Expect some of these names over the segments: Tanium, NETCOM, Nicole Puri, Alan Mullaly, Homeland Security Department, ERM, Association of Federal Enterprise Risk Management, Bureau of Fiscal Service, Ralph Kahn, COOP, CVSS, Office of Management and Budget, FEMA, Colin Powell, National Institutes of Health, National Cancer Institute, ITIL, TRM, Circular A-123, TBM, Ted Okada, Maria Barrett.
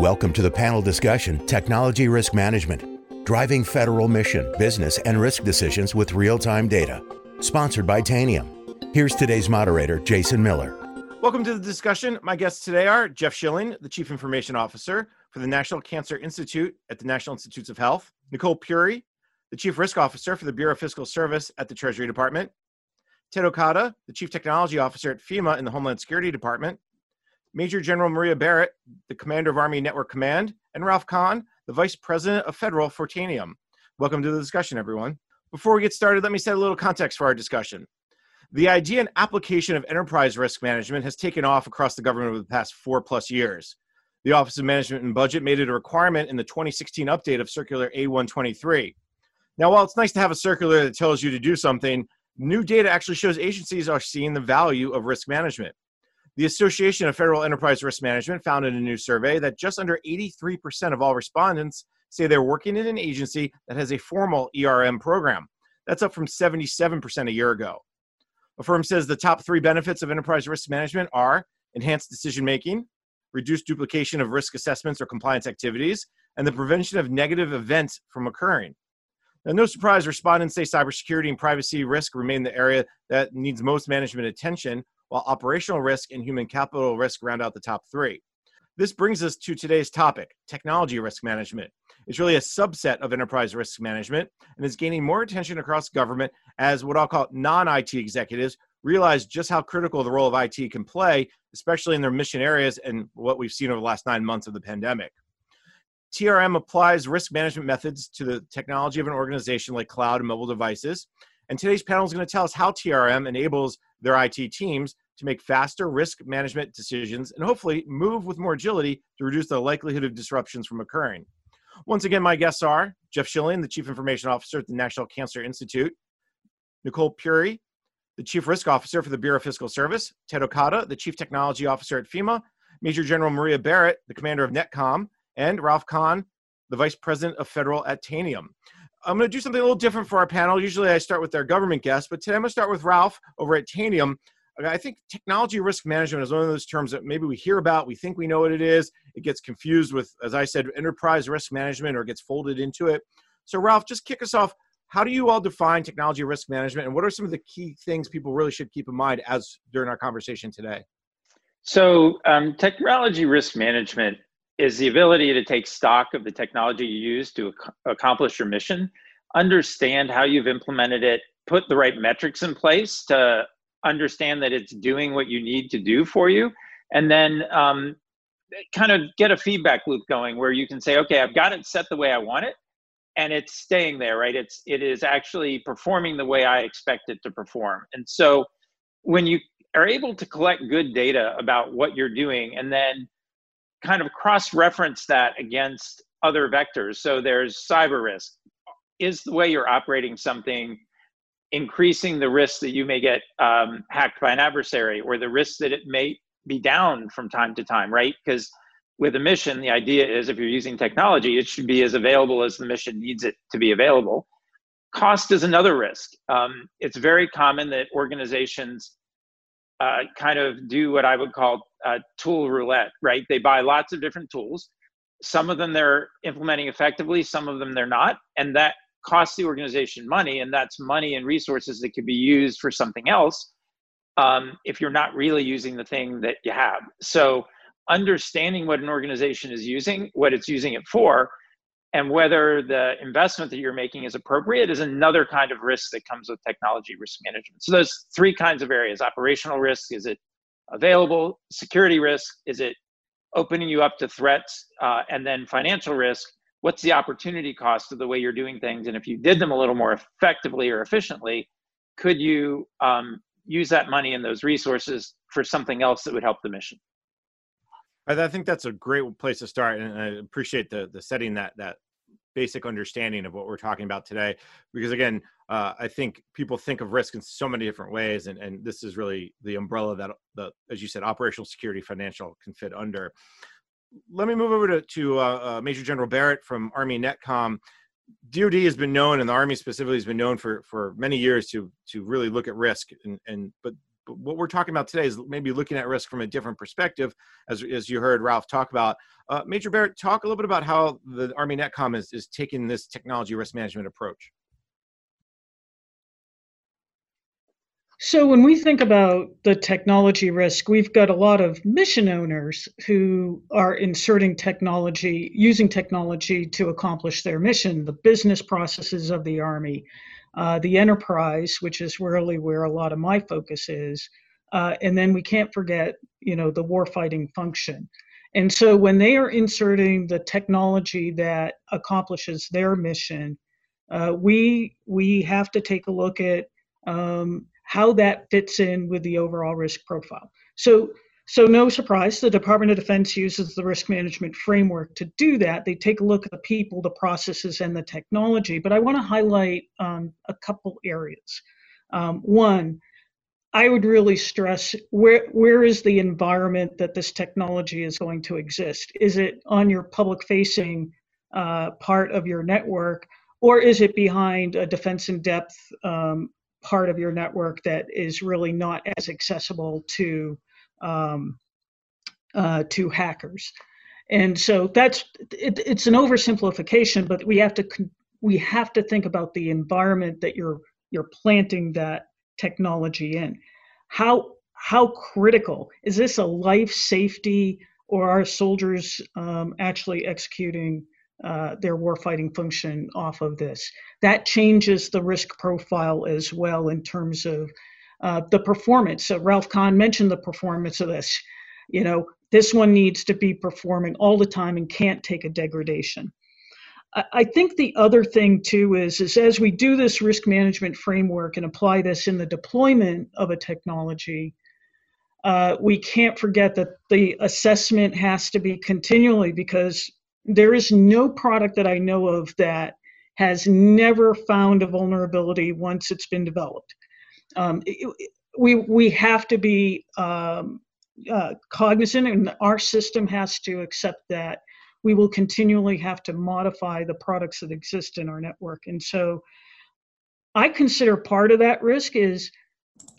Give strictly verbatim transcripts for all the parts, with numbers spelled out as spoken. Welcome to the panel discussion, Technology Risk Management, Driving Federal Mission, Business and Risk Decisions with Real-Time Data, sponsored by Tanium. Here's today's moderator, Jason Miller. Welcome to the discussion. My guests today are Jeff Schilling, the Chief Information Officer for the National Cancer Institute at the National Institutes of Health, Nicole Puri, the Chief Risk Officer for the Bureau of Fiscal Service at the Treasury Department, Ted Okada, the Chief Technology Officer at FEMA in the Homeland Security Department, Major General Maria Barrett, the Commander of Army Network Command, and Ralph Kahn, the Vice President of Federal for Tanium. Welcome to the discussion, everyone. Before we get started, let me set a little context for our discussion. The idea and application of enterprise risk management has taken off across the government over the past four plus years. The Office of Management and Budget made it a requirement in the twenty sixteen update of Circular A one twenty-three. Now, while it's nice to have a circular that tells you to do something, new data actually shows agencies are seeing the value of risk management. The Association of Federal Enterprise Risk Management found in a new survey that just under eighty-three percent of all respondents say they're working in an agency that has a formal E R M program. That's up from seventy-seven percent a year ago. The firm says the top three benefits of enterprise risk management are enhanced decision-making, reduced duplication of risk assessments or compliance activities, and the prevention of negative events from occurring. Now, no surprise, respondents say cybersecurity and privacy risk remain the area that needs most management attention, while operational risk and human capital risk round out the top three. This brings us to today's topic, technology risk management. It's really a subset of enterprise risk management and is gaining more attention across government as what I'll call non-I T executives realize just how critical the role of I T can play, especially in their mission areas and what we've seen over the last nine months of the pandemic. T R M applies risk management methods to the technology of an organization like cloud and mobile devices. And today's panel is going to tell us how T R M enables their I T teams to make faster risk management decisions and hopefully move with more agility to reduce the likelihood of disruptions from occurring. Once again, my guests are Jeff Schilling, the Chief Information Officer at the National Cancer Institute, Nicole Puri, the Chief Risk Officer for the Bureau of Fiscal Service, Ted Okada, the Chief Technology Officer at FEMA, Major General Maria Barrett, the Commander of NETCOM, and Ralph Kahn, the Vice President of Federal at Tanium. I'm going to do something a little different for our panel. Usually I start with our government guests, but today I'm going to start with Ralph over at Tanium. I think technology risk management is one of those terms that maybe we hear about, we think we know what it is. It gets confused with, as I said, enterprise risk management or gets folded into it. So Ralph, just kick us off. How do you all define technology risk management and what are some of the key things people really should keep in mind as during our conversation today? So um, technology risk management is the ability to take stock of the technology you use to ac- accomplish your mission, understand how you've implemented it, put the right metrics in place to understand that it's doing what you need to do for you, and then um, kind of get a feedback loop going where you can say, okay, I've got it set the way I want it, and it's staying there, right? It's, it is actually performing the way I expect it to perform. And so when you are able to collect good data about what you're doing and then kind of cross-reference that against other vectors. So there's cyber risk. Is the way you're operating something increasing the risk that you may get um, hacked by an adversary or the risk that it may be down from time to time, right? Because with a mission, the idea is if you're using technology, it should be as available as the mission needs it to be available. Cost is another risk. Um, it's very common that organizations Uh, kind of do what I would call uh, tool roulette, right? They buy lots of different tools. Some of them they're implementing effectively, some of them they're not, and that costs the organization money, and that's money and resources that could be used for something else um, if you're not really using the thing that you have. So understanding what an organization is using, what it's using it for, and whether the investment that you're making is appropriate is another kind of risk that comes with technology risk management. So those three kinds of areas: operational risk, is it available? Security risk, is it opening you up to threats? Uh, and then financial risk, what's the opportunity cost of the way you're doing things? And if you did them a little more effectively or efficiently, could you um, use that money and those resources for something else that would help the mission? I think that's a great place to start, and I appreciate the the setting that that basic understanding of what we're talking about today, because again, uh, I think people think of risk in so many different ways, and, and this is really the umbrella that, the, as you said, operational, security, financial can fit under. Let me move over to, to uh, uh, Major General Barrett from Army NETCOM. D O D has been known, and the Army specifically has been known for for many years to to really look at risk, and and but But what we're talking about today is maybe looking at risk from a different perspective, as, as you heard Ralph talk about. Uh, Major Barrett, talk a little bit about how the Army NetComm is, is taking this technology risk management approach. So when we think about the technology risk, we've got a lot of mission owners who are inserting technology, using technology to accomplish their mission, the business processes of the Army, uh, the enterprise, which is really where a lot of my focus is. Uh, and then we can't forget, you know, the warfighting function. And so when they are inserting the technology that accomplishes their mission, uh, we, we have to take a look at um, how that fits in with the overall risk profile. So, so no surprise, the Department of Defense uses the risk management framework to do that. They take a look at the people, the processes, and the technology, but I wanna highlight um, a couple areas. Um, one, I would really stress where, where is the environment that this technology is going to exist? Is it on your public-facing uh, part of your network, or is it behind a defense in depth um, part of your network that is really not as accessible to um, uh, to hackers? And so that's it, it's an oversimplification, but we have to we have to think about the environment that you're you're planting that technology in. How how critical is this? A life safety, or are soldiers um, actually executing Uh, their warfighting function off of this? That changes the risk profile as well in terms of uh, the performance. So Ralph Kahn mentioned the performance of this. You know, this one needs to be performing all the time and can't take a degradation. I, I think the other thing too is, is as we do this risk management framework and apply this in the deployment of a technology, uh, we can't forget that the assessment has to be continually, because there is no product that I know of that has never found a vulnerability once it's been developed. Um, it, it, we, we have to be um, uh, cognizant, and our system has to accept that. We will continually have to modify the products that exist in our network. And so I consider part of that risk is,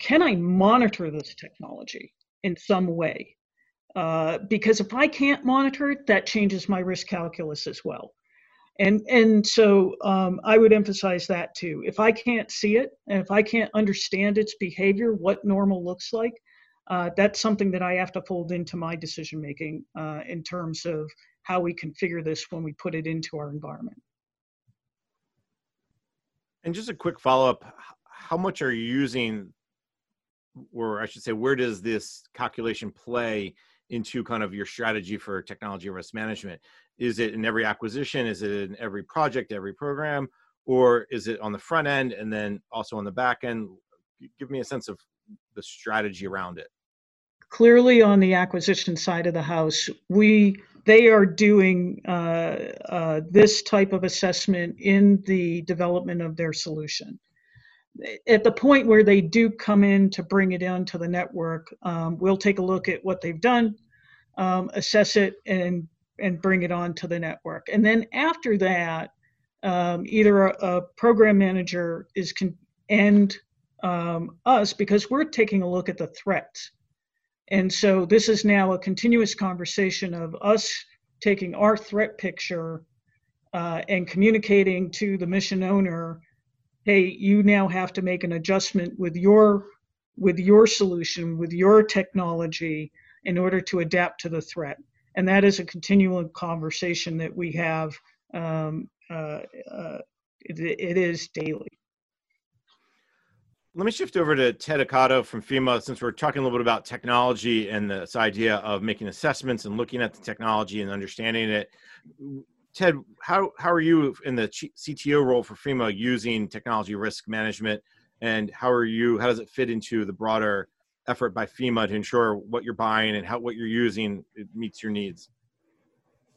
can I monitor this technology in some way? Uh, because if I can't monitor it, that changes my risk calculus as well. And, and so um, I would emphasize that too. If I can't see it, and if I can't understand its behavior, what normal looks like, uh, that's something that I have to fold into my decision-making uh, in terms of how we configure this when we put it into our environment. And just a quick follow-up, how much are you using, or I should say, where does this calculation play into kind of your strategy for technology risk management? Is it in every acquisition? Is it in every project, every program? Or is it on the front end and then also on the back end? Give me a sense of the strategy around it. Clearly on the acquisition side of the house, we they are doing uh, uh, this type of assessment in the development of their solution. At the point where they do come in to bring it into the network, um, we'll take a look at what they've done, um, assess it, and and bring it onto the network. And then after that, um, either a, a program manager is con and um, us, because we're taking a look at the threats. And so this is now a continuous conversation of us taking our threat picture uh, and communicating to the mission owner, hey, you now have to make an adjustment with your, with your solution, with your technology in order to adapt to the threat. And that is a continual conversation that we have. Um, uh, uh, it, it is daily. Let me shift over to Ted Okada from FEMA, since we're talking a little bit about technology and this idea of making assessments and looking at the technology and understanding it. Ted, how, how are you in the C T O role for FEMA using technology risk management, and how are you, how does it fit into the broader effort by FEMA to ensure what you're buying and how, what you're using, it meets your needs?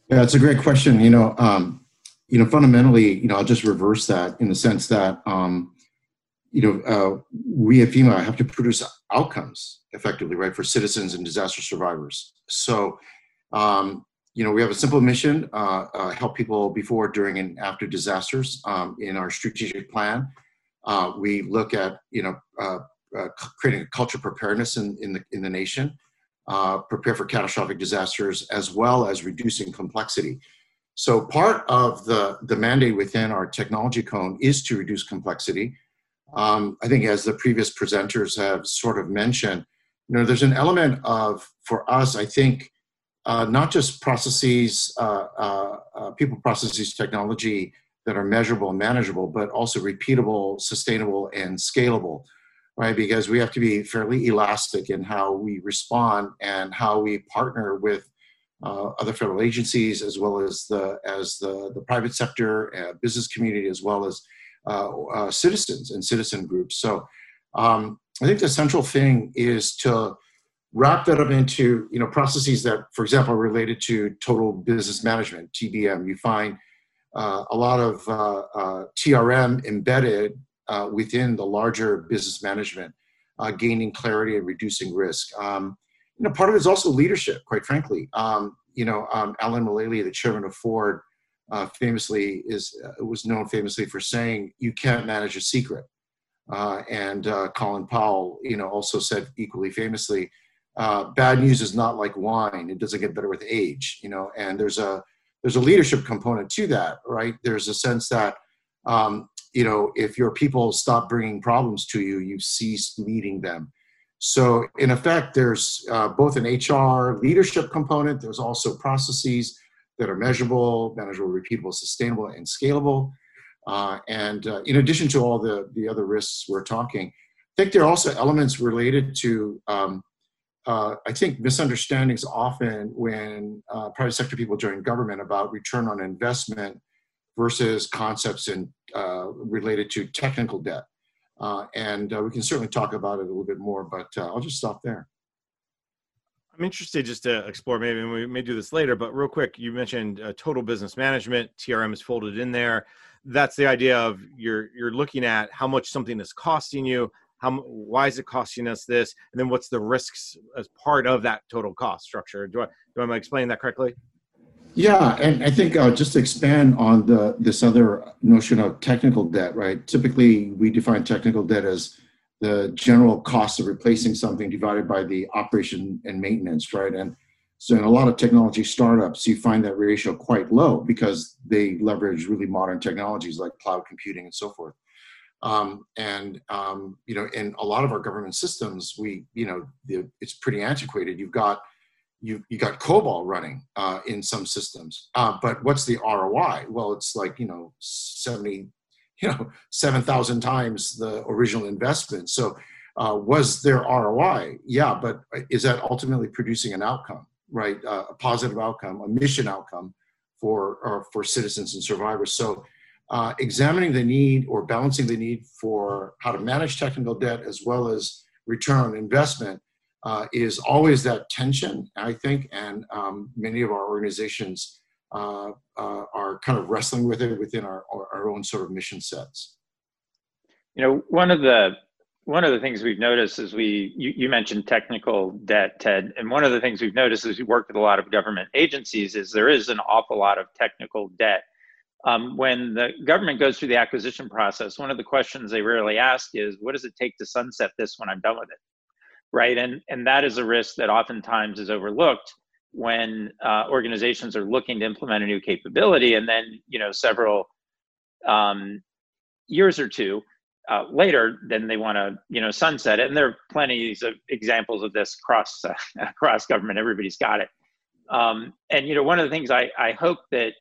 Yeah, it's a great question. You know, um, you know, fundamentally, you know, I'll just reverse that in the sense that, um, you know, uh, we at FEMA have to produce outcomes effectively, right, for citizens and disaster survivors. So, um, you know, we have a simple mission, uh, uh, help people before, during, and after disasters. Um, in our strategic plan, uh, we look at, you know, uh, uh, creating a culture of preparedness in, in, the, in the nation, uh, prepare for catastrophic disasters, as well as reducing complexity. So part of the, the mandate within our technology cone is to reduce complexity. Um, I think as the previous presenters have sort of mentioned, you know, there's an element of, for us, I think, uh, not just processes, uh, uh, uh, people, processes, technology that are measurable and manageable, but also repeatable, sustainable, and scalable, right? Because we have to be fairly elastic in how we respond and how we partner with uh, other federal agencies, as well as the, as the, the private sector, uh, business community, as well as Uh, uh, citizens and citizen groups. So um, I think the central thing is to wrap that up into, you know, processes that, for example, are related to total business management, T B M. You find uh, a lot of uh, uh, T R M embedded uh, within the larger business management, uh, gaining clarity and reducing risk. Um, you know, part of it is also leadership, quite frankly. Um, you know, um, Alan Mullaly, the chairman of Ford, Uh, famously is uh, was known famously for saying, you can't manage a secret. Uh, and uh, Colin Powell, you know, also said equally famously, uh, bad news is not like wine. It doesn't get better with age, you know, and there's a, there's a leadership component to that, right? There's a sense that, um, you know, if your people stop bringing problems to you, you've ceased leading them. So in effect, there's uh, both an H R leadership component. There's also processes that are measurable, manageable, repeatable, sustainable, and scalable. Uh, and uh, in addition to all the, the other risks we're talking, I think there are also elements related to, um, uh, I think, misunderstandings often when uh, private sector people join government about return on investment versus concepts in, uh, related to technical debt. Uh, and uh, we can certainly talk about it a little bit more, but uh, I'll just stop there. I'm interested just to explore, maybe, and we may do this later, but real quick, you mentioned uh, total business management, T R M is folded in there. That's the idea of you're you're looking at how much something is costing you, how why is it costing us this, and then what's the risks as part of that total cost structure. Do I, do I, am I explaining that correctly? Yeah, and I think uh, just to expand on the this other notion of technical debt, right? Typically, we define technical debt as the general cost of replacing something divided by the operation and maintenance, right? And so in a lot of technology startups, you find that ratio quite low because they leverage really modern technologies like cloud computing and so forth. Um, and, um, you know, in a lot of our government systems, we, you know, the, it's pretty antiquated. You've got, you, you got COBOL running uh, in some systems, uh, but what's the R O I? Well, it's like, you know, seventy you know, seven thousand times the original investment. So uh, was there R O I? Yeah, but is that ultimately producing an outcome, right? Uh, a positive outcome, a mission outcome for, or for citizens and survivors. So uh, examining the need or balancing the need for how to manage technical debt as well as return on investment uh, is always that tension, I think, and um, many of our organizations Uh, uh, are kind of wrestling with it within our, our, our own sort of mission sets. You know, one of the one of the things we've noticed is we, you, you mentioned technical debt, Ted, and one of the things we've noticed as we work with a lot of government agencies is there is an awful lot of technical debt. Um, when the government goes through the acquisition process, one of the questions they rarely ask is, what does it take to sunset this when I'm done with it, right? And, and that is a risk that oftentimes is overlooked when uh, organizations are looking to implement a new capability, and then, you know, several um, years or two uh, later, then they want to, you know, sunset it. And there are plenty of examples of this across, uh, across government. Everybody's got it. Um, and, you know, one of the things I, I hope that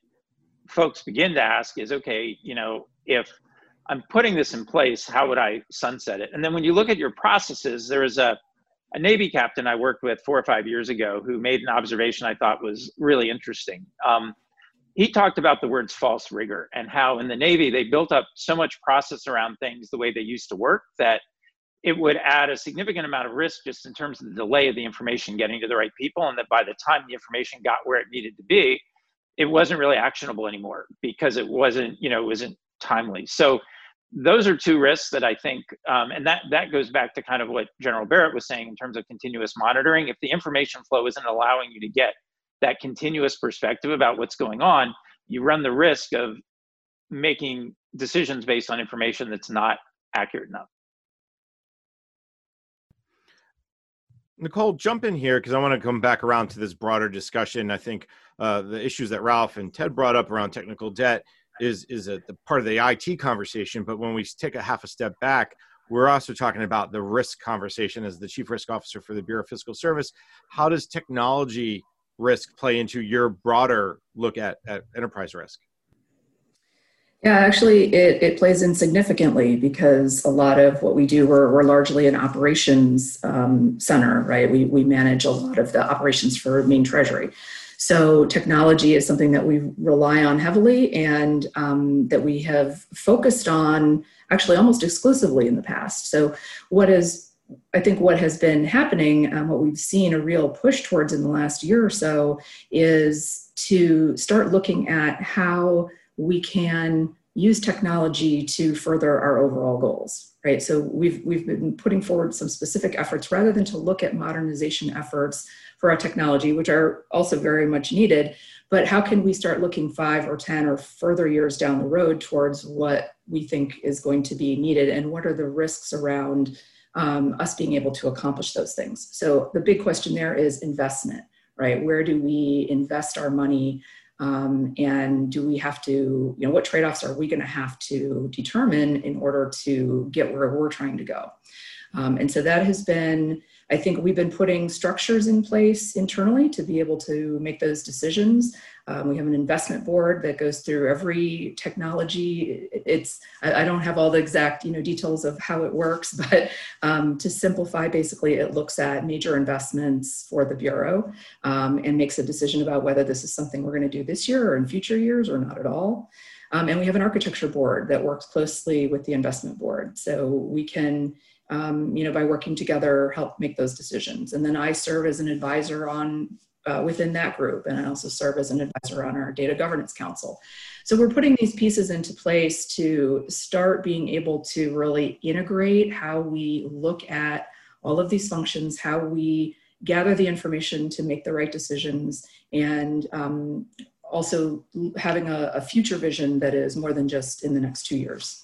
folks begin to ask is, okay, you know, if I'm putting this in place, how would I sunset it? And then when you look at your processes, there is a A Navy captain I worked with four or five years ago who made an observation I thought was really interesting. Um, he talked about the words false rigor and how in the Navy they built up so much process around things the way they used to work that it would add a significant amount of risk just in terms of the delay of the information getting to the right people, and that by the time the information got where it needed to be, it wasn't really actionable anymore because it wasn't, you know, it wasn't timely. So those are two risks that I think, um, and that, that goes back to kind of what General Barrett was saying in terms of continuous monitoring. If the information flow isn't allowing you to get that continuous perspective about what's going on, you run the risk of making decisions based on information that's not accurate enough. Nicole, jump in here because I want to come back around to this broader discussion. I think uh, the issues that Ralph and Ted brought up around technical debt is, is a, the part of the I T conversation. But when we take a half a step back, we're also talking about the risk conversation as the Chief Risk Officer for the Bureau of Fiscal Service. How does technology risk play into your broader look at, at enterprise risk? Yeah, actually, it, it plays in significantly because a lot of what we do, we're, we're largely an operations um, center, right? We, we manage a lot of the operations for Main Treasury. So technology is something that we rely on heavily and um, that we have focused on actually almost exclusively in the past. So what is, I think what has been happening, um, what we've seen a real push towards in the last year or so is to start looking at how we can use technology to further our overall goals, right? So we've, we've been putting forward some specific efforts rather than to look at modernization efforts for our technology, which are also very much needed, but how can we start looking five or ten or further years down the road towards what we think is going to be needed and what are the risks around um, us being able to accomplish those things? So the big question there is investment, right? Where do we invest our money? Um, and do we have to, you know, what trade-offs are we going to have to determine in order to get where we're trying to go? Um, and so that has been, I think we've been putting structures in place internally to be able to make those decisions. Um, we have an investment board that goes through every technology. It's, I, I don't have all the exact, you know, details of how it works, but um, to simplify, basically it looks at major investments for the Bureau um, and makes a decision about whether this is something we're going to do this year or in future years or not at all. Um, and we have an architecture board that works closely with the investment board. So we can, Um, you know, by working together, help make those decisions. And then I serve as an advisor on uh, within that group. And I also serve as an advisor on our Data Governance Council. So we're putting these pieces into place to start being able to really integrate how we look at all of these functions, how we gather the information to make the right decisions, and um, also having a, a future vision that is more than just in the next two years.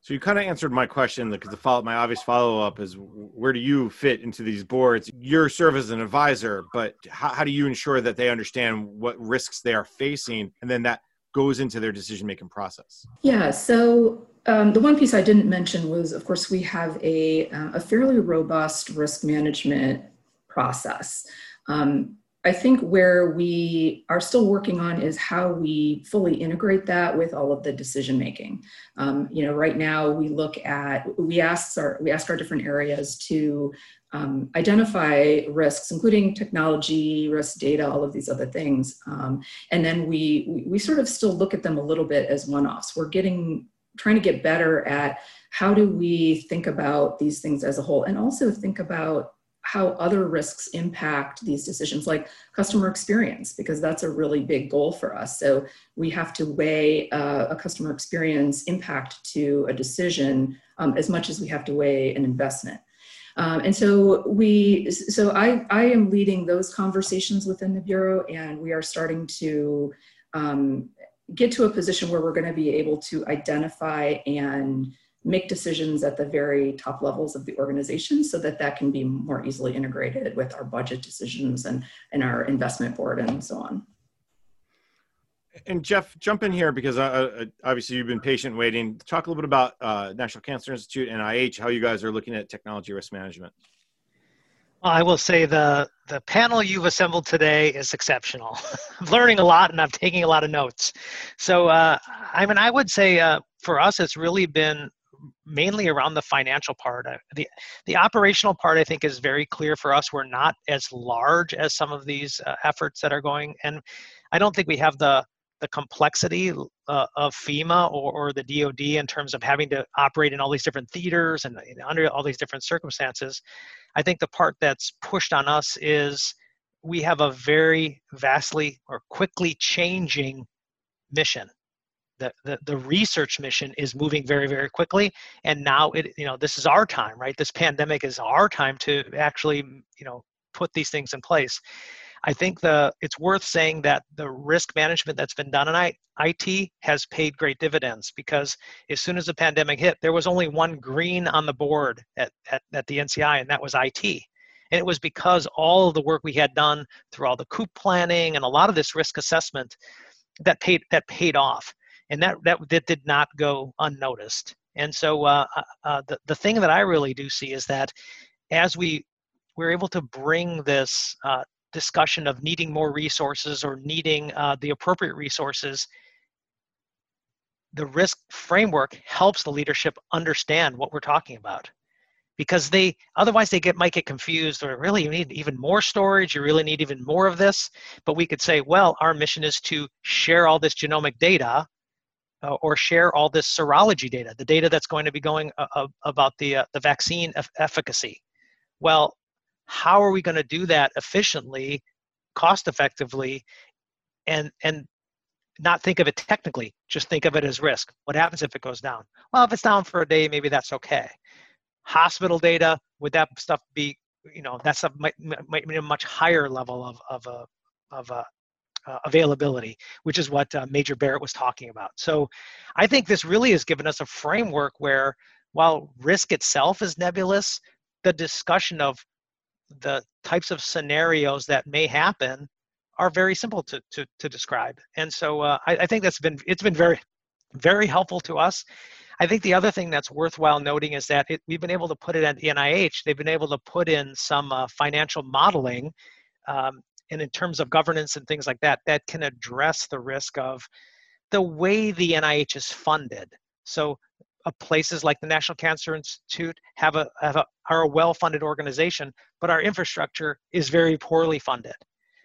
So you kind of answered my question because the follow, my obvious follow-up is where do you fit into these boards? You serve as an advisor, but how, how do you ensure that they understand what risks they are facing and then that goes into their decision-making process? Yeah, so um, the one piece I didn't mention was, of course, we have a, uh, a fairly robust risk management process. Um, I think where we are still working on is how we fully integrate that with all of the decision making. Um, you know, right now we look at, we ask our, we ask our different areas to um, identify risks, including technology, risk data, all of these other things. Um, and then we, we sort of still look at them a little bit as one-offs. We're getting, trying to get better at how do we think about these things as a whole and also think about how other risks impact these decisions, like customer experience, because that's a really big goal for us. So we have to weigh uh, a customer experience impact to a decision um, as much as we have to weigh an investment. Um, and so we, so I, I am leading those conversations within the Bureau, and we are starting to um, get to a position where we're going to be able to identify and make decisions at the very top levels of the organization so that that can be more easily integrated with our budget decisions and, and our investment board and so on. And Jeff, jump in here because uh, obviously you've been patient waiting. Talk a little bit about uh, National Cancer Institute, N I H, how you guys are looking at technology risk management. Well, I will say the, the panel you've assembled today is exceptional. I'm learning a lot and I'm taking a lot of notes. So uh, I mean, I would say uh, for us, it's really been mainly around the financial part. The, the operational part, I think, is very clear for us. We're not as large as some of these uh, efforts that are going. And I don't think we have the, the complexity uh, of FEMA or, or the D O D in terms of having to operate in all these different theaters and, and under all these different circumstances. I think the part that's pushed on us is we have a very vastly or quickly changing mission. The, the, the research mission is moving very, very quickly. And now, it you know, this is our time, right? This pandemic is our time to actually, you know, put these things in place. I think the it's worth saying that the risk management that's been done in I T has paid great dividends because as soon as the pandemic hit, there was only one green on the board at, at, at the N C I, and that was I T. And it was because all of the work we had done through all the COOP planning and a lot of this risk assessment that paid that paid off. And that, that, that did not go unnoticed. And so uh, uh, the, the thing that I really do see is that as we we're able to bring this uh, discussion of needing more resources or needing uh, the appropriate resources, the risk framework helps the leadership understand what we're talking about, because they otherwise they get might get confused, or really you need even more storage, you really need even more of this. But we could say, well, our mission is to share all this genomic data, uh, or share all this serology data, the data that's going to be going uh, about the, uh, the vaccine efficacy. Well, how are we going to do that efficiently, cost effectively, and and not think of it technically, just think of it as risk. What happens if it goes down? Well, if it's down for a day, maybe that's okay. Hospital data, would that stuff be, you know, that stuff might, might be a much higher level of, of, a, of a, uh, availability, which is what uh, Major Barrett was talking about. So I think this really has given us a framework where, while risk itself is nebulous, the discussion of the types of scenarios that may happen are very simple to, to, to describe. And so uh, I, I think that's been, it's been very, very helpful to us. I think the other thing that's worthwhile noting is that it, we've been able to put it at the N I H, they've been able to put in some uh, financial modeling, um, and in terms of governance and things like that, that can address the risk of the way the N I H is funded. So uh, places like the National Cancer Institute have a, have a, are a well-funded organization, but our infrastructure is very poorly funded.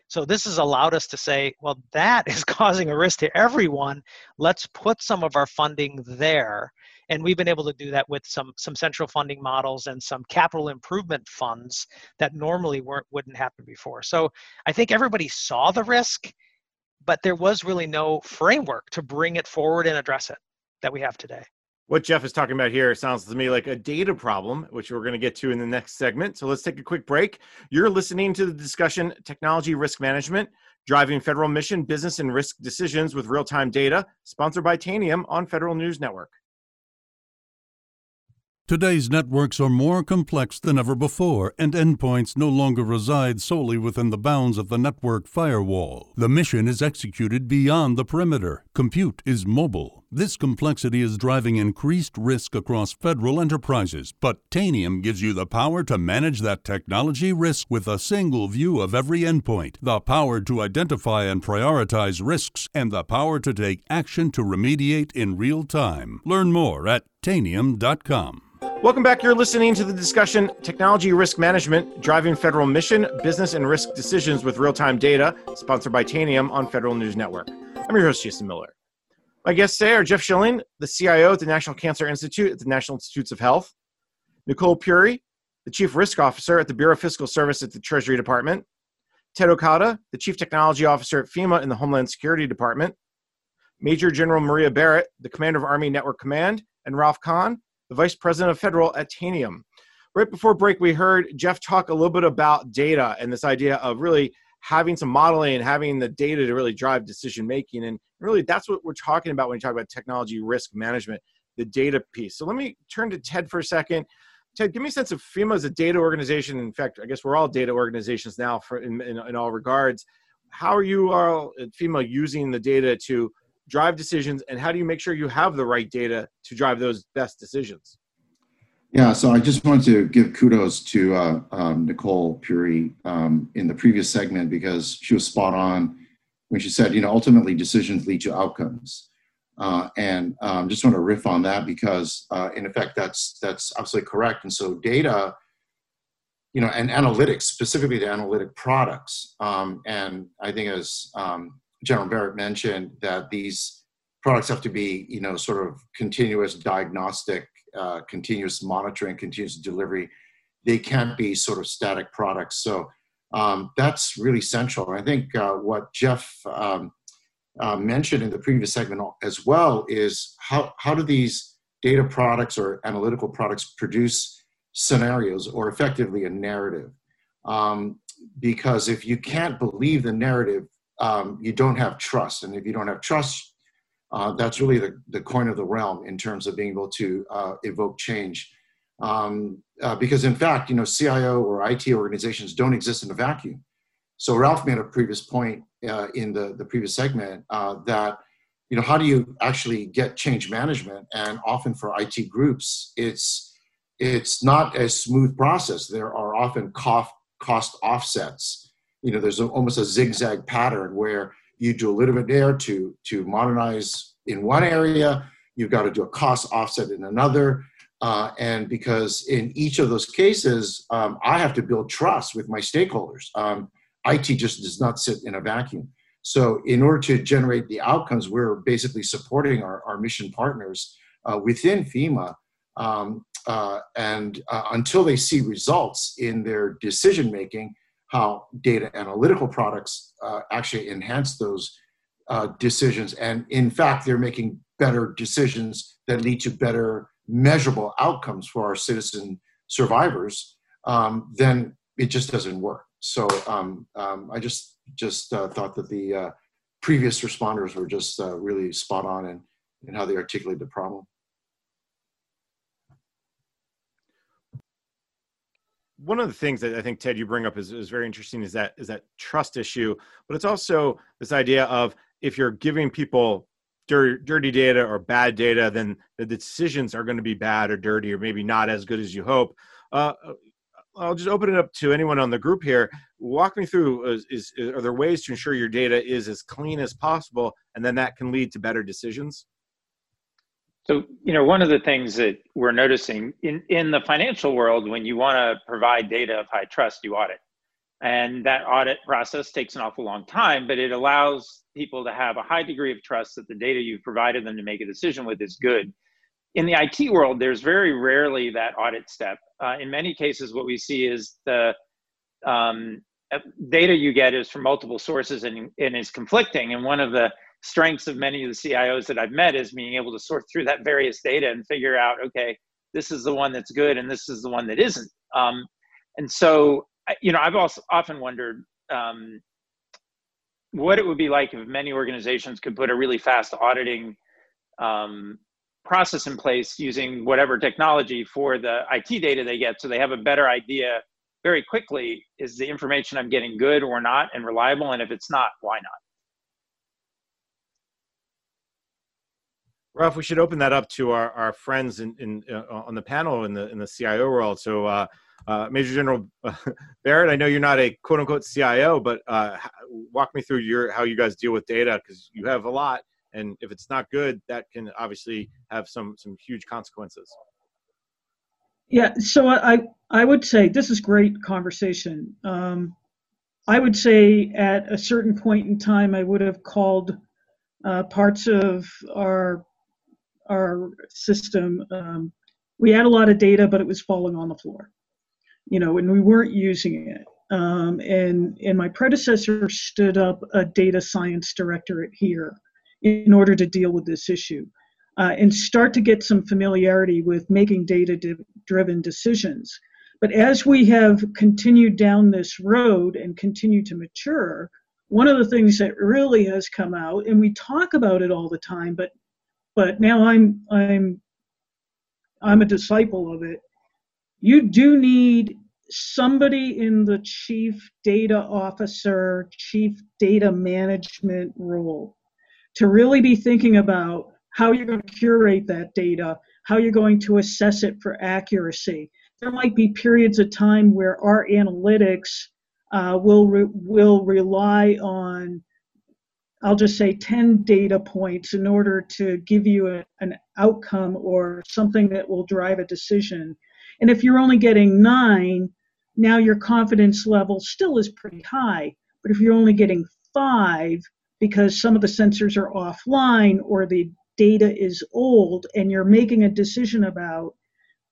So this has allowed us to say, well, that is causing a risk to everyone. Let's put some of our funding there. And we've been able to do that with some, some central funding models and some capital improvement funds that normally weren't, wouldn't happen before. So I think everybody saw the risk, but there was really no framework to bring it forward and address it that we have today. What Jeff is talking about here sounds to me like a data problem, which we're going to get to in the next segment. So let's take a quick break. You're listening to the discussion, Technology Risk Management, Driving Federal Mission, Business and Risk Decisions with Real-Time Data, sponsored by Tanium on Federal News Network. Today's networks are more complex than ever before, and endpoints no longer reside solely within the bounds of the network firewall. The mission is executed beyond the perimeter. Compute is mobile. This complexity is driving increased risk across federal enterprises, but Tanium gives you the power to manage that technology risk with a single view of every endpoint, the power to identify and prioritize risks, and the power to take action to remediate in real time. Learn more at tanium dot com. Welcome back. You're listening to the discussion, Technology Risk Management, Driving Federal Mission, Business and Risk Decisions with Real-Time Data, sponsored by Tanium on Federal News Network. I'm your host, Jason Miller. My guests today are Jeff Schilling, the C I O at the National Cancer Institute at the National Institutes of Health, Nicole Puri, the Chief Risk Officer at the Bureau of Fiscal Service at the Treasury Department, Ted Okada, the Chief Technology Officer at FEMA in the Homeland Security Department, Major General Maria Barrett, the Commander of Army Network Command, and Ralph Kahn, the Vice President of Federal at Tanium. Right before break, we heard Jeff talk a little bit about data and this idea of really having some modeling and having the data to really drive decision-making. And really, that's what we're talking about when you talk about technology risk management, the data piece. So let me turn to Ted for a second. Ted, give me a sense of FEMA as a data organization. In fact, I guess we're all data organizations now for in, in, in all regards. How are you all at FEMA using the data to drive decisions, and how do you make sure you have the right data to drive those best decisions? Yeah, so I just wanted to give kudos to uh, um, Nicole Puri um, in the previous segment, because she was spot on when she said, you know, ultimately decisions lead to outcomes. Uh, and um, just want to riff on that because, uh, in effect, that's that's absolutely correct. And so data, you know, and analytics, specifically the analytic products, um, and I think as um, General Barrett mentioned, that these products have to be, you know, sort of continuous diagnostic, uh, continuous monitoring, continuous delivery. They can't be sort of static products. So um, that's really central. And I think uh, what Jeff um, uh, mentioned in the previous segment as well is how, how do these data products or analytical products produce scenarios or effectively a narrative? Um, because if you can't believe the narrative, Um, you don't have trust. And if you don't have trust, uh, that's really the, the coin of the realm in terms of being able to uh, evoke change. Um, uh, because in fact, you know, C I O or I T organizations don't exist in a vacuum. So Ralph made a previous point uh, in the, the previous segment uh, that, you know, how do you actually get change management? And often for I T groups, it's, it's not a smooth process. There are often cost, cost offsets. You know, there's a, almost a zigzag pattern where you do a little bit there to, to modernize in one area. You've got to do a cost offset in another. Uh, and because in each of those cases, um, I have to build trust with my stakeholders. Um, I T just does not sit in a vacuum. So in order to generate the outcomes, we're basically supporting our, our mission partners uh, within FEMA. Um, uh, and uh, until they see results in their decision-making, how data analytical products uh, actually enhance those uh, decisions. And in fact, they're making better decisions that lead to better measurable outcomes for our citizen survivors, um, then it just doesn't work. So um, um, I just just uh, thought that the uh, previous responders were just uh, really spot on in, in how they articulated the problem. One of the things that I think, Ted, you bring up is, is very interesting is that is that trust issue, but it's also this idea of if you're giving people dirty data or bad data, then the decisions are going to be bad or dirty or maybe not as good as you hope. Uh, I'll just open it up to anyone on the group here. Walk me through, is, is, are there ways to ensure your data is as clean as possible and then that can lead to better decisions? So, you know, one of the things that we're noticing in, in the financial world, when you want to provide data of high trust, you audit. And that audit process takes an awful long time, but it allows people to have a high degree of trust that the data you've provided them to make a decision with is good. In the I T world, there's very rarely that audit step. Uh, in many cases, what we see is the um, data you get is from multiple sources and, and is conflicting. And one of the strengths of many of the C I Os that I've met is being able to sort through that various data and figure out, okay, this is the one that's good and this is the one that isn't. Um, and so, you know, I've also often wondered um, what it would be like if many organizations could put a really fast auditing um, process in place using whatever technology for the I T data they get, so they have a better idea very quickly, is the information I'm getting good or not and reliable, and if it's not, why not? Ralph, we should open that up to our, our friends in, in uh, on the panel in the in the C I O world. So, uh, uh, Major General Barrett, I know you're not a quote unquote C I O, but uh, walk me through your how you guys deal with data, because you have a lot, and if it's not good, that can obviously have some some huge consequences. Yeah, so I I would say this is great conversation. Um, I would say at a certain point in time, I would have called uh, parts of our our system, um, we had a lot of data, but it was falling on the floor, you know, and we weren't using it. Um, and, and my predecessor stood up a data science directorate here in order to deal with this issue uh, and start to get some familiarity with making data-driven decisions. But as we have continued down this road and continue to mature, one of the things that really has come out, and we talk about it all the time, but But now I'm I'm I'm a disciple of it. You do need somebody in the chief data officer, chief data management role to really be thinking about how you're going to curate that data, how you're going to assess it for accuracy. There might be periods of time where our analytics uh, will re will rely on, I'll just say, ten data points in order to give you a, an outcome or something that will drive a decision. And if you're only getting nine, now your confidence level still is pretty high. But if you're only getting five because some of the sensors are offline or the data is old and you're making a decision about,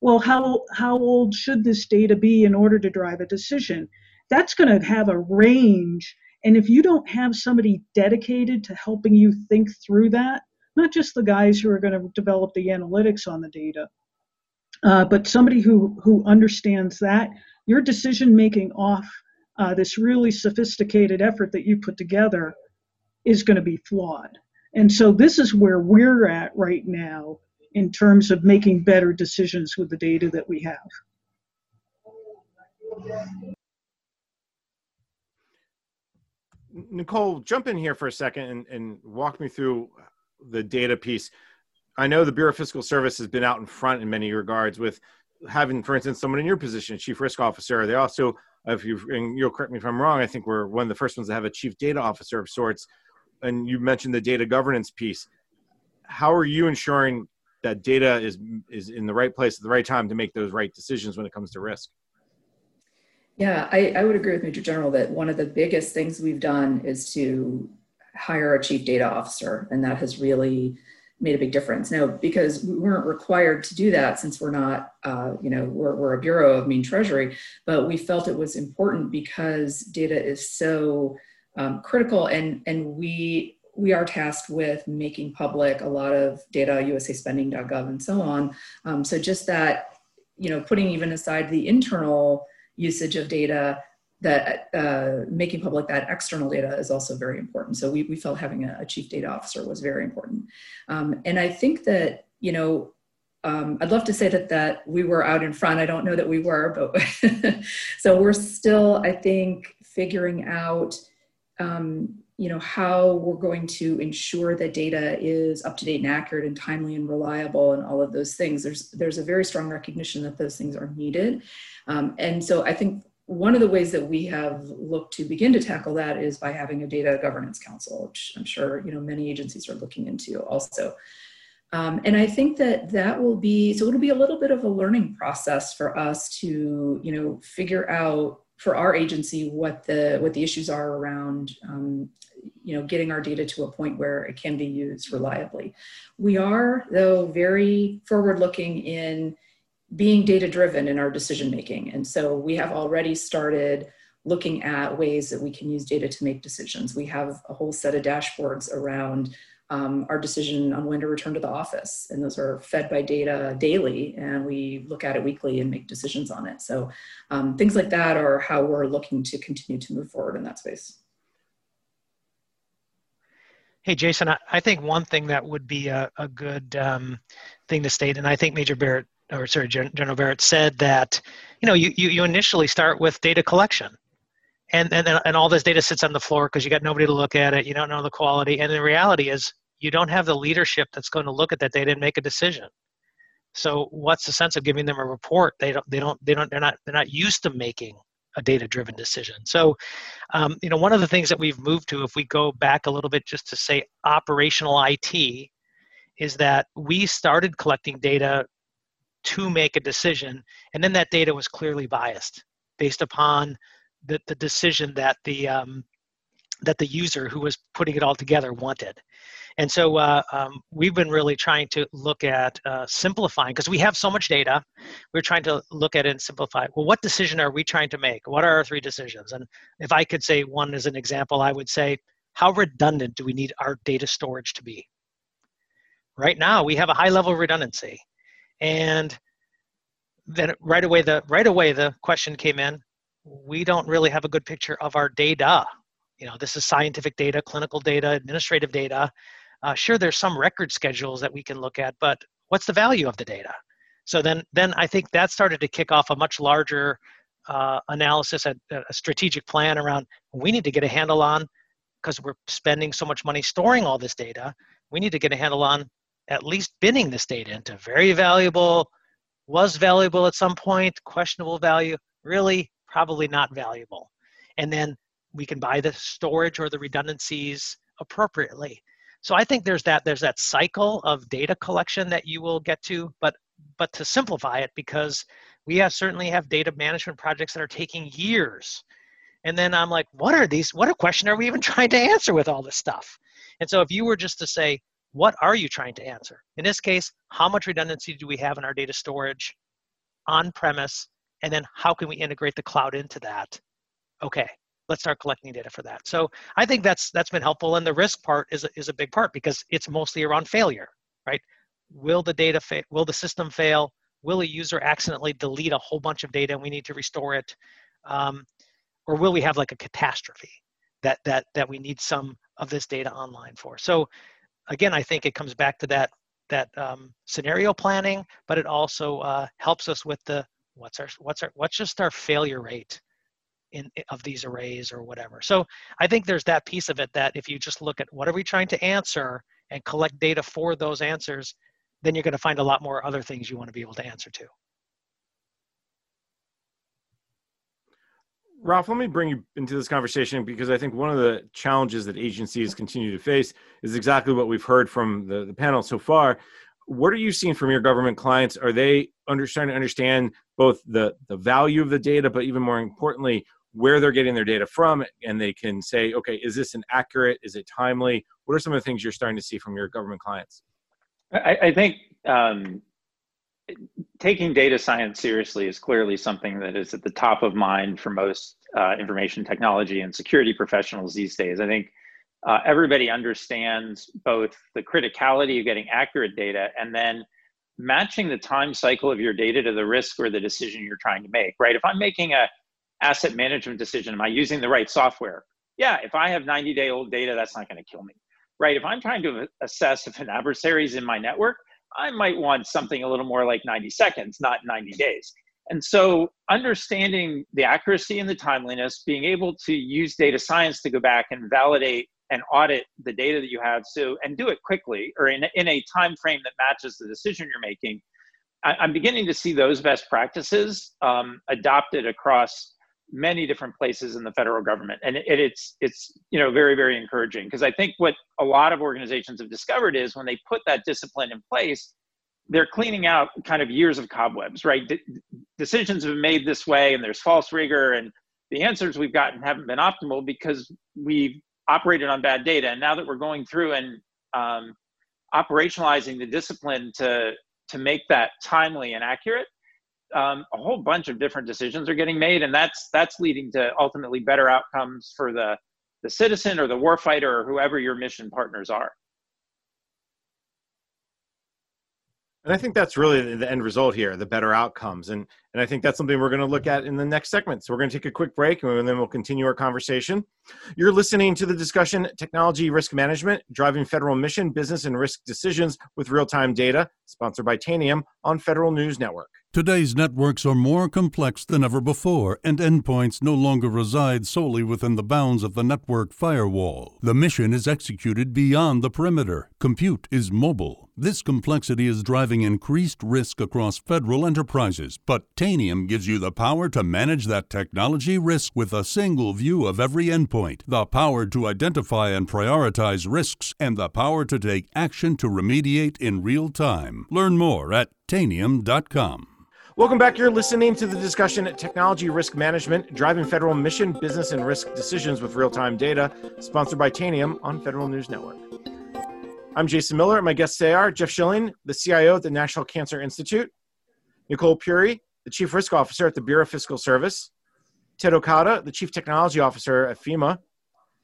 well, how, how old should this data be in order to drive a decision? That's going to have a range. And if you don't have somebody dedicated to helping you think through that, not just the guys who are going to develop the analytics on the data, uh, but somebody who, who understands that, your decision-making off uh, this really sophisticated effort that you put together is going to be flawed. And so this is where we're at right now, in terms of making better decisions with the data that we have. Nicole, jump in here for a second and, and walk me through the data piece. I know the Bureau of Fiscal Service has been out in front in many regards with having, for instance, someone in your position, Chief Risk Officer. They also, if you've, and you'll correct me if I'm wrong, I think we're one of the first ones to have a Chief Data Officer of sorts. And you mentioned the data governance piece. How are you ensuring that data is, is in the right place at the right time to make those right decisions when it comes to risk? Yeah, I, I would agree with Major General that one of the biggest things we've done is to hire a Chief Data Officer, and that has really made a big difference. Now, because we weren't required to do that since we're not, uh, you know, we're, we're a Bureau of Maine Treasury, but we felt it was important because data is so um, critical, and, and we, we are tasked with making public a lot of data, U S A spending dot gov and so on. Um, so just that, you know, putting even aside the internal usage of data, that uh, making public that external data is also very important. So we, we felt having a, a Chief Data Officer was very important. Um, and I think that, you know, um, I'd love to say that, that we were out in front. I don't know that we were, but so we're still, I think, figuring out, um, you know, how we're going to ensure that data is up to date and accurate and timely and reliable and all of those things. There's, there's a very strong recognition that those things are needed. Um, and so I think one of the ways that we have looked to begin to tackle that is by having a data governance council, which I'm sure, you know, many agencies are looking into also. Um, and I think that that will be, so it'll be a little bit of a learning process for us to, you know, figure out for our agency what the, what the issues are around, um, you know, getting our data to a point where it can be used reliably. We are, though, very forward-looking in being data-driven in our decision-making. And so we have already started looking at ways that we can use data to make decisions. We have a whole set of dashboards around um, our decision on when to return to the office. And those are fed by data daily, and we look at it weekly and make decisions on it. So um, things like that are how we're looking to continue to move forward in that space. Hey, Jason, I, I think one thing that would be a, a good um, thing to state, and I think Major Barrett, or sorry, Gen- General Barrett said that, you know, you, you, you initially start with data collection. And, and, and all this data sits on the floor because you got nobody to look at it, you don't know the quality, and the reality is you don't have the leadership that's going to look at that data and make a decision. So what's the sense of giving them a report? They don't, they don't, they don't, they're not, they're not used to making a data-driven decision. So, um, you know, one of the things that we've moved to, if we go back a little bit just to say operational I T, is that we started collecting data to make a decision, and then that data was clearly biased based upon the, the decision that the um, that the user who was putting it all together wanted. And so uh, um, we've been really trying to look at uh, simplifying, because we have so much data, we're trying to look at it and simplify. Well, what decision are we trying to make? What are our three decisions? And if I could say one as an example, I would say, how redundant do we need our data storage to be? Right now, we have a high level of redundancy. And then right away, the, right away the question came in, we don't really have a good picture of our data. You know, this is scientific data, clinical data, administrative data. Uh, sure, there's some record schedules that we can look at, but what's the value of the data? So then, then I think that started to kick off a much larger uh, analysis, a, a strategic plan around, we need to get a handle on, because we're spending so much money storing all this data, we need to get a handle on at least binning this data into very valuable, was valuable at some point, questionable value, really probably not valuable. And then we can buy the storage or the redundancies appropriately. So I think there's that, there's that cycle of data collection that you will get to, but, but to simplify it, because we have certainly have data management projects that are taking years. And then I'm like, what are these, what a question are we even trying to answer with all this stuff? And so if you were just to say, what are you trying to answer? In this case, how much redundancy do we have in our data storage on premise? And then how can we integrate the cloud into that? Okay. Let's start collecting data for that. So I think that's that's been helpful, and the risk part is is a big part because it's mostly around failure, right? Will the data fa- will the system fail? Will a user accidentally delete a whole bunch of data and we need to restore it, um, or will we have like a catastrophe that that that we need some of this data online for? So again, I think it comes back to that that um, scenario planning, but it also uh, helps us with the what's our what's our what's just our failure rate in of these arrays or whatever. So I think there's that piece of it that if you just look at what are we trying to answer and collect data for those answers, then you're going to find a lot more other things you want to be able to answer to. Ralph, let me bring you into this conversation because I think one of the challenges that agencies continue to face is exactly what we've heard from the, the panel so far. What are you seeing from your government clients? Are they trying to understand both the, the value of the data, but even more importantly, where they're getting their data from, and they can say, okay, is this an accurate? Is it timely? What are some of the things you're starting to see from your government clients? I, I think um, taking data science seriously is clearly something that is at the top of mind for most uh, information technology and security professionals these days. I think uh, everybody understands both the criticality of getting accurate data and then matching the time cycle of your data to the risk or the decision you're trying to make, right? If I'm making an asset management decision, am I using the right software? Yeah, if I have ninety day old data, that's not going to kill me. Right, if I'm trying to assess if an adversary is in my network, I might want something a little more like ninety seconds, not ninety days. And so understanding the accuracy and the timeliness, being able to use data science to go back and validate and audit the data that you have, so and do it quickly or in, in a time frame that matches the decision you're making, I, I'm beginning to see those best practices um, adopted across many different places in the federal government. And it, it's, it's, you know, very, very encouraging, because I think what a lot of organizations have discovered is when they put that discipline in place, they're cleaning out kind of years of cobwebs, right? De- decisions have been made this way and there's false rigor, and the answers we've gotten haven't been optimal because we've operated on bad data. And now that we're going through and um, operationalizing the discipline to, to make that timely and accurate, Um, a whole bunch of different decisions are getting made, and that's that's leading to ultimately better outcomes for the, the citizen or the warfighter or whoever your mission partners are. And I think that's really the end result here, the better outcomes. And, and I think that's something we're going to look at in the next segment. So we're going to take a quick break, and then we'll continue our conversation. You're listening to the discussion, Technology Risk Management, Driving Federal Mission, Business, and Risk Decisions with Real-Time Data, sponsored by Tanium on Federal News Network. Today's networks are more complex than ever before, and endpoints no longer reside solely within the bounds of the network firewall. The mission is executed beyond the perimeter. Compute is mobile. This complexity is driving increased risk across federal enterprises, but Tanium gives you the power to manage that technology risk with a single view of every endpoint, the power to identify and prioritize risks, and the power to take action to remediate in real time. Learn more at tanium dot com. Welcome back. You're listening to the discussion at Technology Risk Management, Driving Federal Mission, Business, and Risk Decisions with Real-Time Data, sponsored by Tanium on Federal News Network. I'm Jason Miller, and my guests today are Jeff Schilling, the C I O at the National Cancer Institute, Nicole Puri, the Chief Risk Officer at the Bureau of Fiscal Service, Ted Okada, the Chief Technology Officer at FEMA,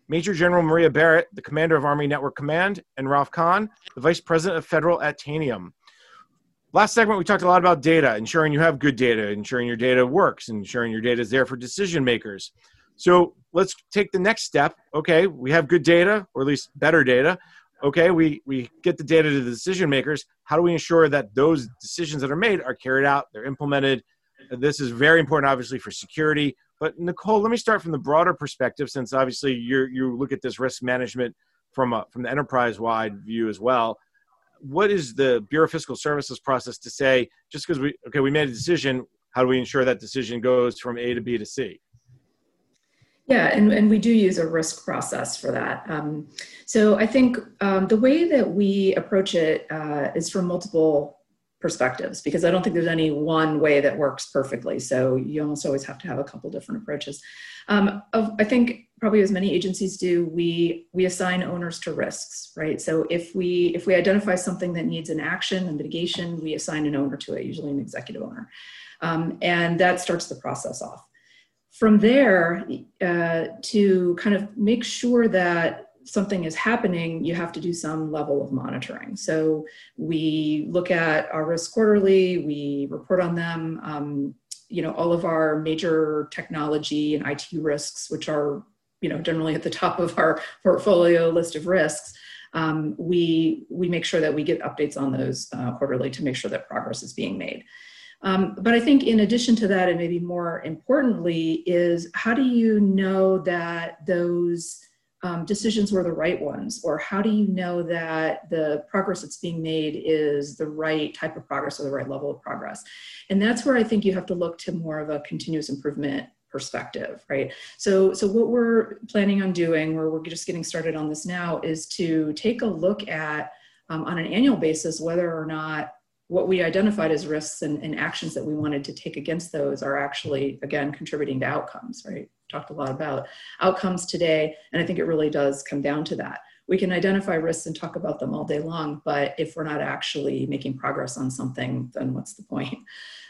Major General Maria Barrett, the Commander of Army Network Command, and Ralph Kahn, the Vice President of Federal at Tanium. Last segment, we talked a lot about data, ensuring you have good data, ensuring your data works, ensuring your data is there for decision makers. So let's take the next step. Okay, we have good data, or at least better data. Okay, we, we get the data to the decision makers. How do we ensure that those decisions that are made are carried out, they're implemented? This is very important, obviously, for security. But Nicole, let me start from the broader perspective, since obviously you you look at this risk management from a, from the enterprise-wide view as well. What is the Bureau of Fiscal Services process to say, just because we, okay, we made a decision, how do we ensure that decision goes from A to B to C? Yeah, and, and we do use a risk process for that. Um, so I think um, the way that we approach it uh, is from multiple perspectives, because I don't think there's any one way that works perfectly. So you almost always have to have a couple different approaches. Um, of, I think probably as many agencies do, we we assign owners to risks, right? So if we if we identify something that needs an action and mitigation, we assign an owner to it, usually an executive owner. Um, and that starts the process off. From there, uh, to kind of make sure that something is happening, you have to do some level of monitoring. So we look at our risks quarterly, we report on them, um, you know, all of our major technology and I T risks, which are, you know, generally at the top of our portfolio list of risks, um, we, we make sure that we get updates on those uh, quarterly to make sure that progress is being made. Um, but I think in addition to that, and maybe more importantly, is how do you know that those um, decisions were the right ones? Or how do you know that the progress that's being made is the right type of progress or the right level of progress? And that's where I think you have to look to more of a continuous improvement perspective, right? So, so what we're planning on doing, or we're just getting started on this now, is to take a look at, um, on an annual basis, whether or not what we identified as risks and, and actions that we wanted to take against those are actually, again, contributing to outcomes, right? Talked a lot about outcomes today, and I think it really does come down to that. We can identify risks and talk about them all day long, but if we're not actually making progress on something, then what's the point?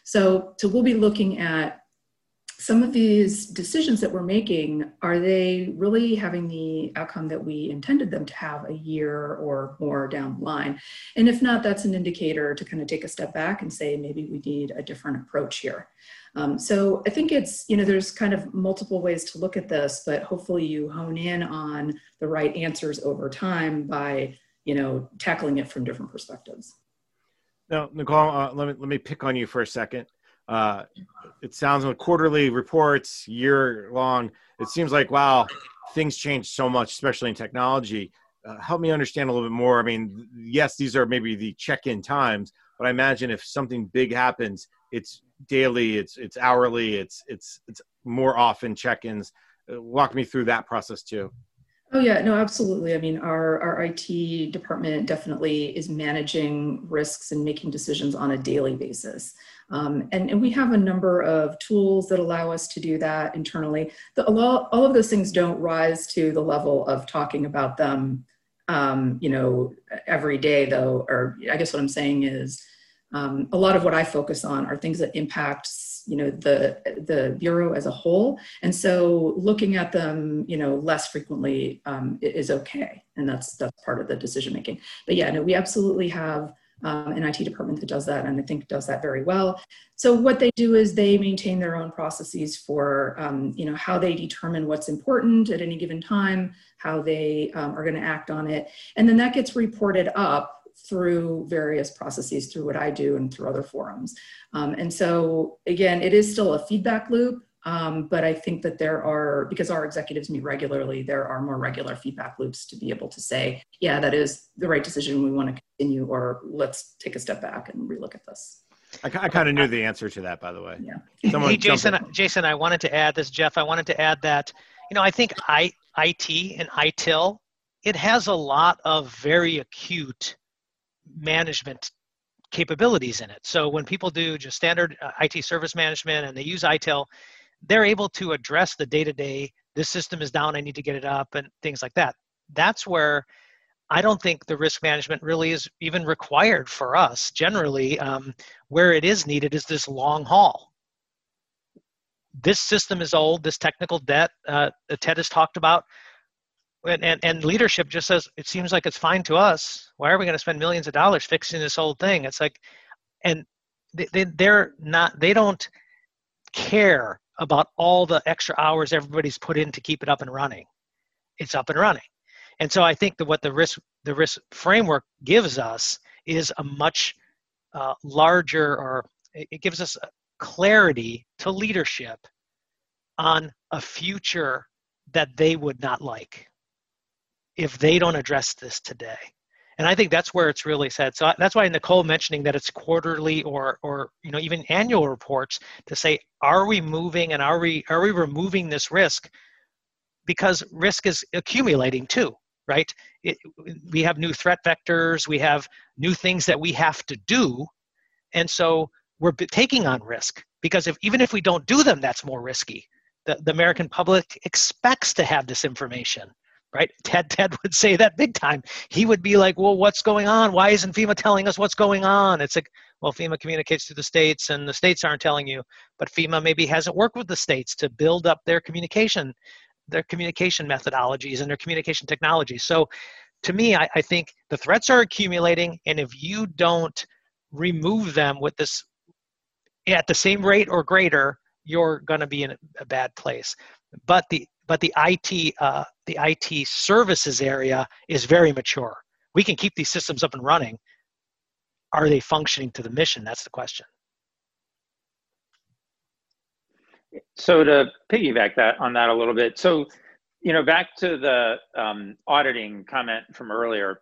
So, so we'll be looking at some of these decisions that we're making. Are they really having the outcome that we intended them to have a year or more down the line? And if not, that's an indicator to kind of take a step back and say, maybe we need a different approach here. Um, so I think it's, you know, there's kind of multiple ways to look at this, but hopefully you hone in on the right answers over time by, you know, tackling it from different perspectives. Now, Nicole, uh, let me, let me pick on you for a second. Uh, it sounds like quarterly reports, year long, it seems like, wow, things change so much, especially in technology. Uh, help me understand a little bit more. I mean, yes, these are maybe the check-in times, but I imagine if something big happens, it's daily, it's, it's hourly, it's, it's, it's more often check-ins. Uh, walk me through that process too. Oh yeah, no, absolutely. I mean, our, our I T department definitely is managing risks and making decisions on a daily basis. Um, and, and we have a number of tools that allow us to do that internally. The, all, all of those things don't rise to the level of talking about them, um, you know, every day though, or I guess what I'm saying is um, a lot of what I focus on are things that impact, you know, the, the Bureau as a whole. And so looking at them, you know, less frequently um, is okay. And that's, that's part of the decision-making. But yeah, no, we absolutely have um, an I T department that does that, and I think does that very well. So what they do is they maintain their own processes for, um, you know, how they determine what's important at any given time, how they um, are gonna act on it. And then that gets reported up through various processes, through what I do and through other forums. Um, and so again, it is still a feedback loop, um, but I think that there are, because our executives meet regularly, there are more regular feedback loops to be able to say, yeah, that is the right decision, we want to continue, or let's take a step back and relook at this. I, I kind of knew the answer to that, by the way. Yeah. Someone hey, Jason, I, Jason, I wanted to add this, Jeff, I wanted to add that, you know, I think I, IT and I T I L, it has a lot of very acute management capabilities in it. So when people do just standard uh, I T service management and they use I T I L, they're able to address the day-to-day, this system is down, I need to get it up, and things like that. That's where I don't think the risk management really is even required for us. Generally, um, where it is needed is this long haul. This system is old, this technical debt uh, that Ted has talked about, And, and, and leadership just says, it seems like it's fine to us. Why are we going to spend millions of dollars fixing this whole thing? It's like, and they, they, they're not, they don't care about all the extra hours everybody's put in to keep it up and running. It's up and running. And so I think that what the risk, the risk framework gives us is a much uh, larger, or it gives us clarity to leadership on a future that they would not like if they don't address this today. And I think that's where it's really sad. So that's why Nicole mentioning that it's quarterly or, or you know, even annual reports to say, are we moving and are we, are we removing this risk? Because risk is accumulating too, right? It, we have new threat vectors, we have new things that we have to do. And so we're taking on risk because if, even if we don't do them, that's more risky. The, the American public expects to have this information. Right? Ted, Ted would say that big time. He would be like, well, what's going on? Why isn't FEMA telling us what's going on? It's like, well, FEMA communicates to the states and the states aren't telling you, but FEMA maybe hasn't worked with the states to build up their communication, their communication methodologies and their communication technology. So to me, I, I think the threats are accumulating, and if you don't remove them with this at the same rate or greater, you're going to be in a bad place. But the But the I T, uh, the I T services area is very mature. We can keep these systems up and running. Are they functioning to the mission? That's the question. So to piggyback that on that a little bit, so you know, back to the um, auditing comment from earlier,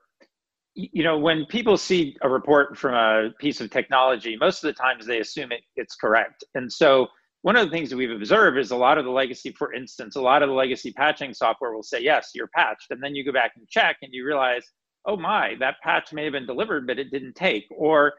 you know, when people see a report from a piece of technology, most of the times they assume it, it's correct. And so one of the things that we've observed is a lot of the legacy, for instance, a lot of the legacy patching software will say, yes, you're patched. And then you go back and check and you realize, oh my, that patch may have been delivered, but it didn't take. Or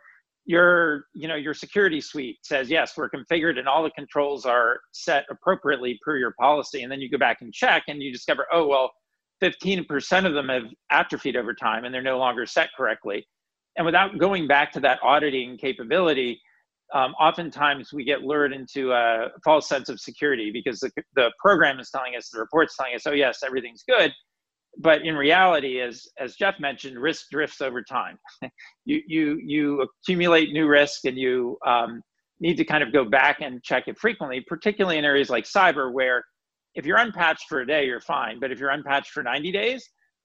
your, you know, your security suite says, yes, we're configured and all the controls are set appropriately per your policy. And then you go back and check and you discover, oh, well, fifteen percent of them have atrophied over time and they're no longer set correctly. And without going back to that auditing capability, um, oftentimes we get lured into a false sense of security because the, the program is telling us, the report's telling us, oh yes, everything's good. But in reality, as, as Jeff mentioned, risk drifts over time. you, you, you accumulate new risk and you um, need to kind of go back and check it frequently, particularly in areas like cyber where if you're unpatched for a day, you're fine. But if you're unpatched for ninety days,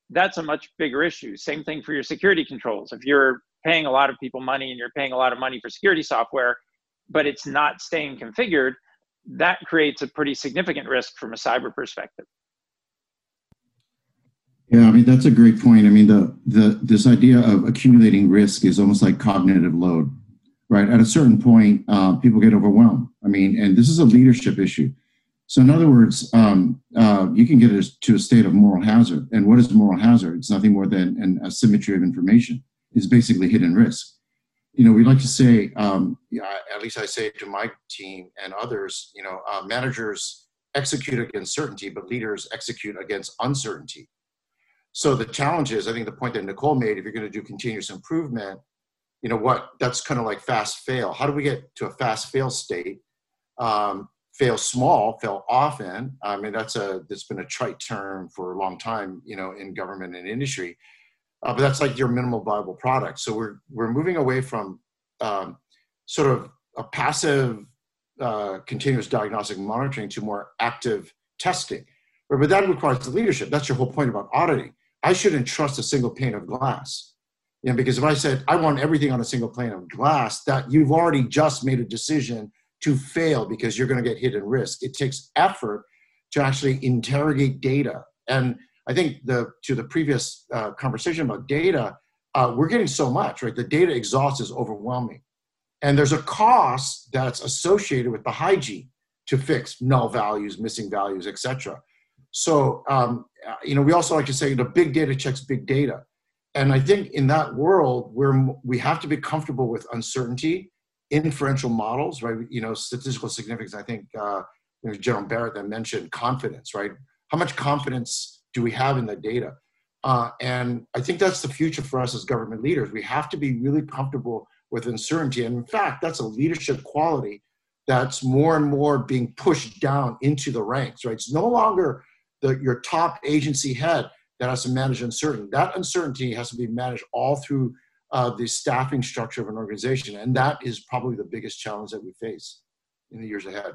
that's a much bigger issue. Same thing for your security controls. If you're paying a lot of people money and you're paying a lot of money for security software, but it's not staying configured, that creates a pretty significant risk from a cyber perspective. Yeah, I mean, that's a great point. I mean, the, the this idea of accumulating risk is almost like cognitive load, right? At a certain point, uh, people get overwhelmed. I mean, and this is a leadership issue. So in other words, um, uh, you can get to a state of moral hazard. And what is moral hazard? It's nothing more than an asymmetry of information. It's basically hidden risk. You know, we like to say, um, at least I say to my team and others, you know, uh, managers execute against certainty, but leaders execute against uncertainty. So the challenge is, I think the point that Nicole made, if you're going to do continuous improvement, you know what, that's kind of like fast fail. How do we get to a fast fail state? Um, Fail small, fail often. I mean, that's a that's been a trite term for a long time, you know, in government and industry. Uh, but that's like your minimal viable product. So we're we're moving away from um, sort of a passive, uh, continuous diagnostic monitoring to more active testing. But, but that requires the leadership. That's your whole point about auditing. I shouldn't trust a single pane of glass, you know, because if I said I want everything on a single pane of glass, that you've already just made a decision to fail because you're going to get hidden risk. It takes effort to actually interrogate data. And I think the to the previous uh, conversation about data, uh, we're getting so much, right? The data exhaust is overwhelming. And there's a cost that's associated with the hygiene to fix null values, missing values, et cetera. So, um, you know, we also like to say, you know, big data checks big data. And I think in that world, we're, we have to be comfortable with uncertainty, inferential models, right? You know, statistical significance. I think uh, you know, General Barrett then mentioned confidence, right? How much confidence do we have in the data? Uh, and I think that's the future for us as government leaders. We have to be really comfortable with uncertainty. And in fact, that's a leadership quality that's more and more being pushed down into the ranks, right? It's no longer the, your top agency head that has to manage uncertainty. That uncertainty has to be managed all through Uh, the staffing structure of an organization. And that is probably the biggest challenge that we face in the years ahead.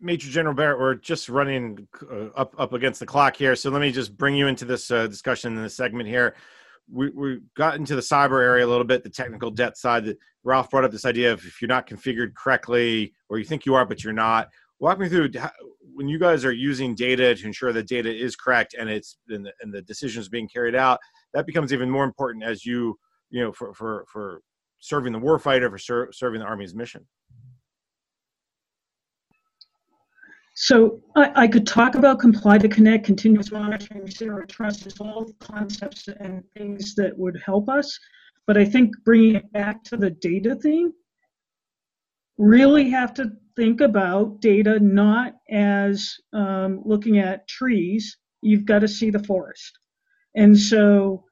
Major General Barrett, we're just running uh, up, up against the clock here. So let me just bring you into this uh, discussion in this segment here. We, we got into the cyber area a little bit, the technical debt side. That Ralph brought up this idea of if you're not configured correctly, or you think you are, but you're not. Walk me through how, when you guys are using data to ensure that data is correct and it's and the, and the decisions being carried out, that becomes even more important as you, you know, for for, for serving the warfighter, for ser serving the Army's mission. So I, I could talk about comply to connect, continuous monitoring, zero trust, is all concepts and things that would help us. But I think bringing it back to the data thing, really have to think about data not as um, looking at trees. You've got to see the forest. And so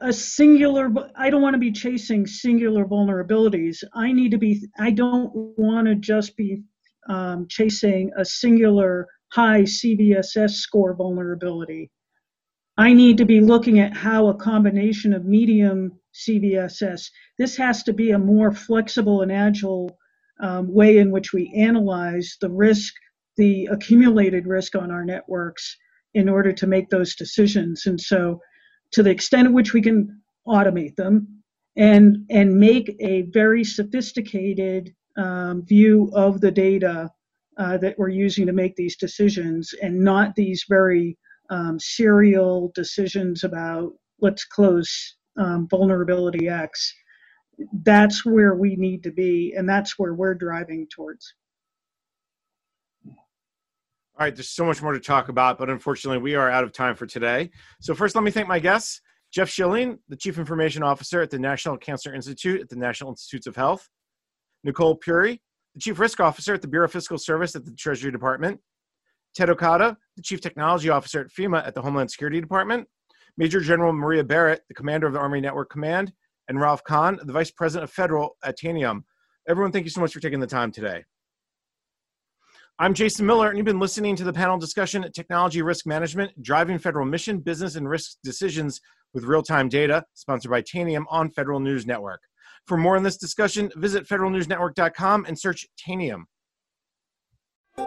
a singular, I don't want to be chasing singular vulnerabilities. I need to be, I don't want to just be um, chasing a singular high C V S S score vulnerability. I need to be looking at how a combination of medium C V S S, this has to be a more flexible and agile Um, way in which we analyze the risk, the accumulated risk on our networks, in order to make those decisions. And so to the extent of which we can automate them and, and make a very sophisticated um, view of the data uh, that we're using to make these decisions, and not these very um, serial decisions about let's close um, vulnerability X, that's where we need to be, and that's where we're driving towards. All right, there's so much more to talk about, but unfortunately we are out of time for today. So first, let me thank my guests, Jeff Schilling, the Chief Information Officer at the National Cancer Institute at the National Institutes of Health, Nicole Puri, the Chief Risk Officer at the Bureau of Fiscal Service at the Treasury Department, Ted Okada, the Chief Technology Officer at FEMA at the Homeland Security Department, Major General Maria Barrett, the Commander of the Army Network Command, and Ralph Kahn, the Vice President of Federal at Tanium. Everyone, thank you so much for taking the time today. I'm Jason Miller, and you've been listening to the panel discussion at Technology Risk Management, Driving Federal Mission, Business, and Risk Decisions with Real-Time Data, sponsored by Tanium on Federal News Network. For more on this discussion, visit federal news network dot com and search Tanium.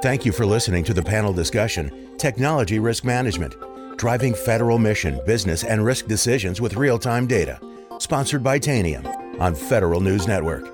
Thank you for listening to the panel discussion, Technology Risk Management, Driving Federal Mission, Business, and Risk Decisions with Real-Time Data, sponsored by Tanium on Federal News Network.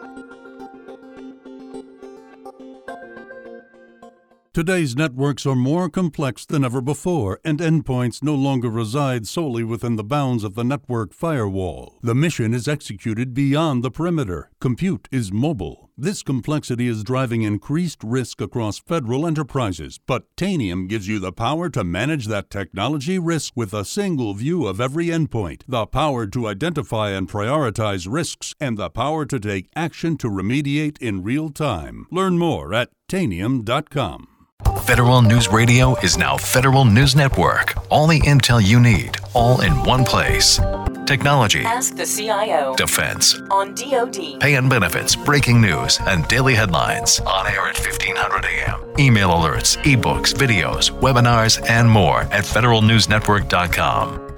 Today's networks are more complex than ever before, and endpoints no longer reside solely within the bounds of the network firewall. The mission is executed beyond the perimeter. Compute is mobile. This complexity is driving increased risk across federal enterprises, but Tanium gives you the power to manage that technology risk with a single view of every endpoint, the power to identify and prioritize risks, and the power to take action to remediate in real time. Learn more at tanium dot com. Federal News Radio is now Federal News Network. All the intel you need, all in one place. Technology. Ask the C I O. Defense. On D O D. Pay and benefits, breaking news, and daily headlines. On air at fifteen hundred a m Email alerts, ebooks, videos, webinars, and more at federal news network dot com.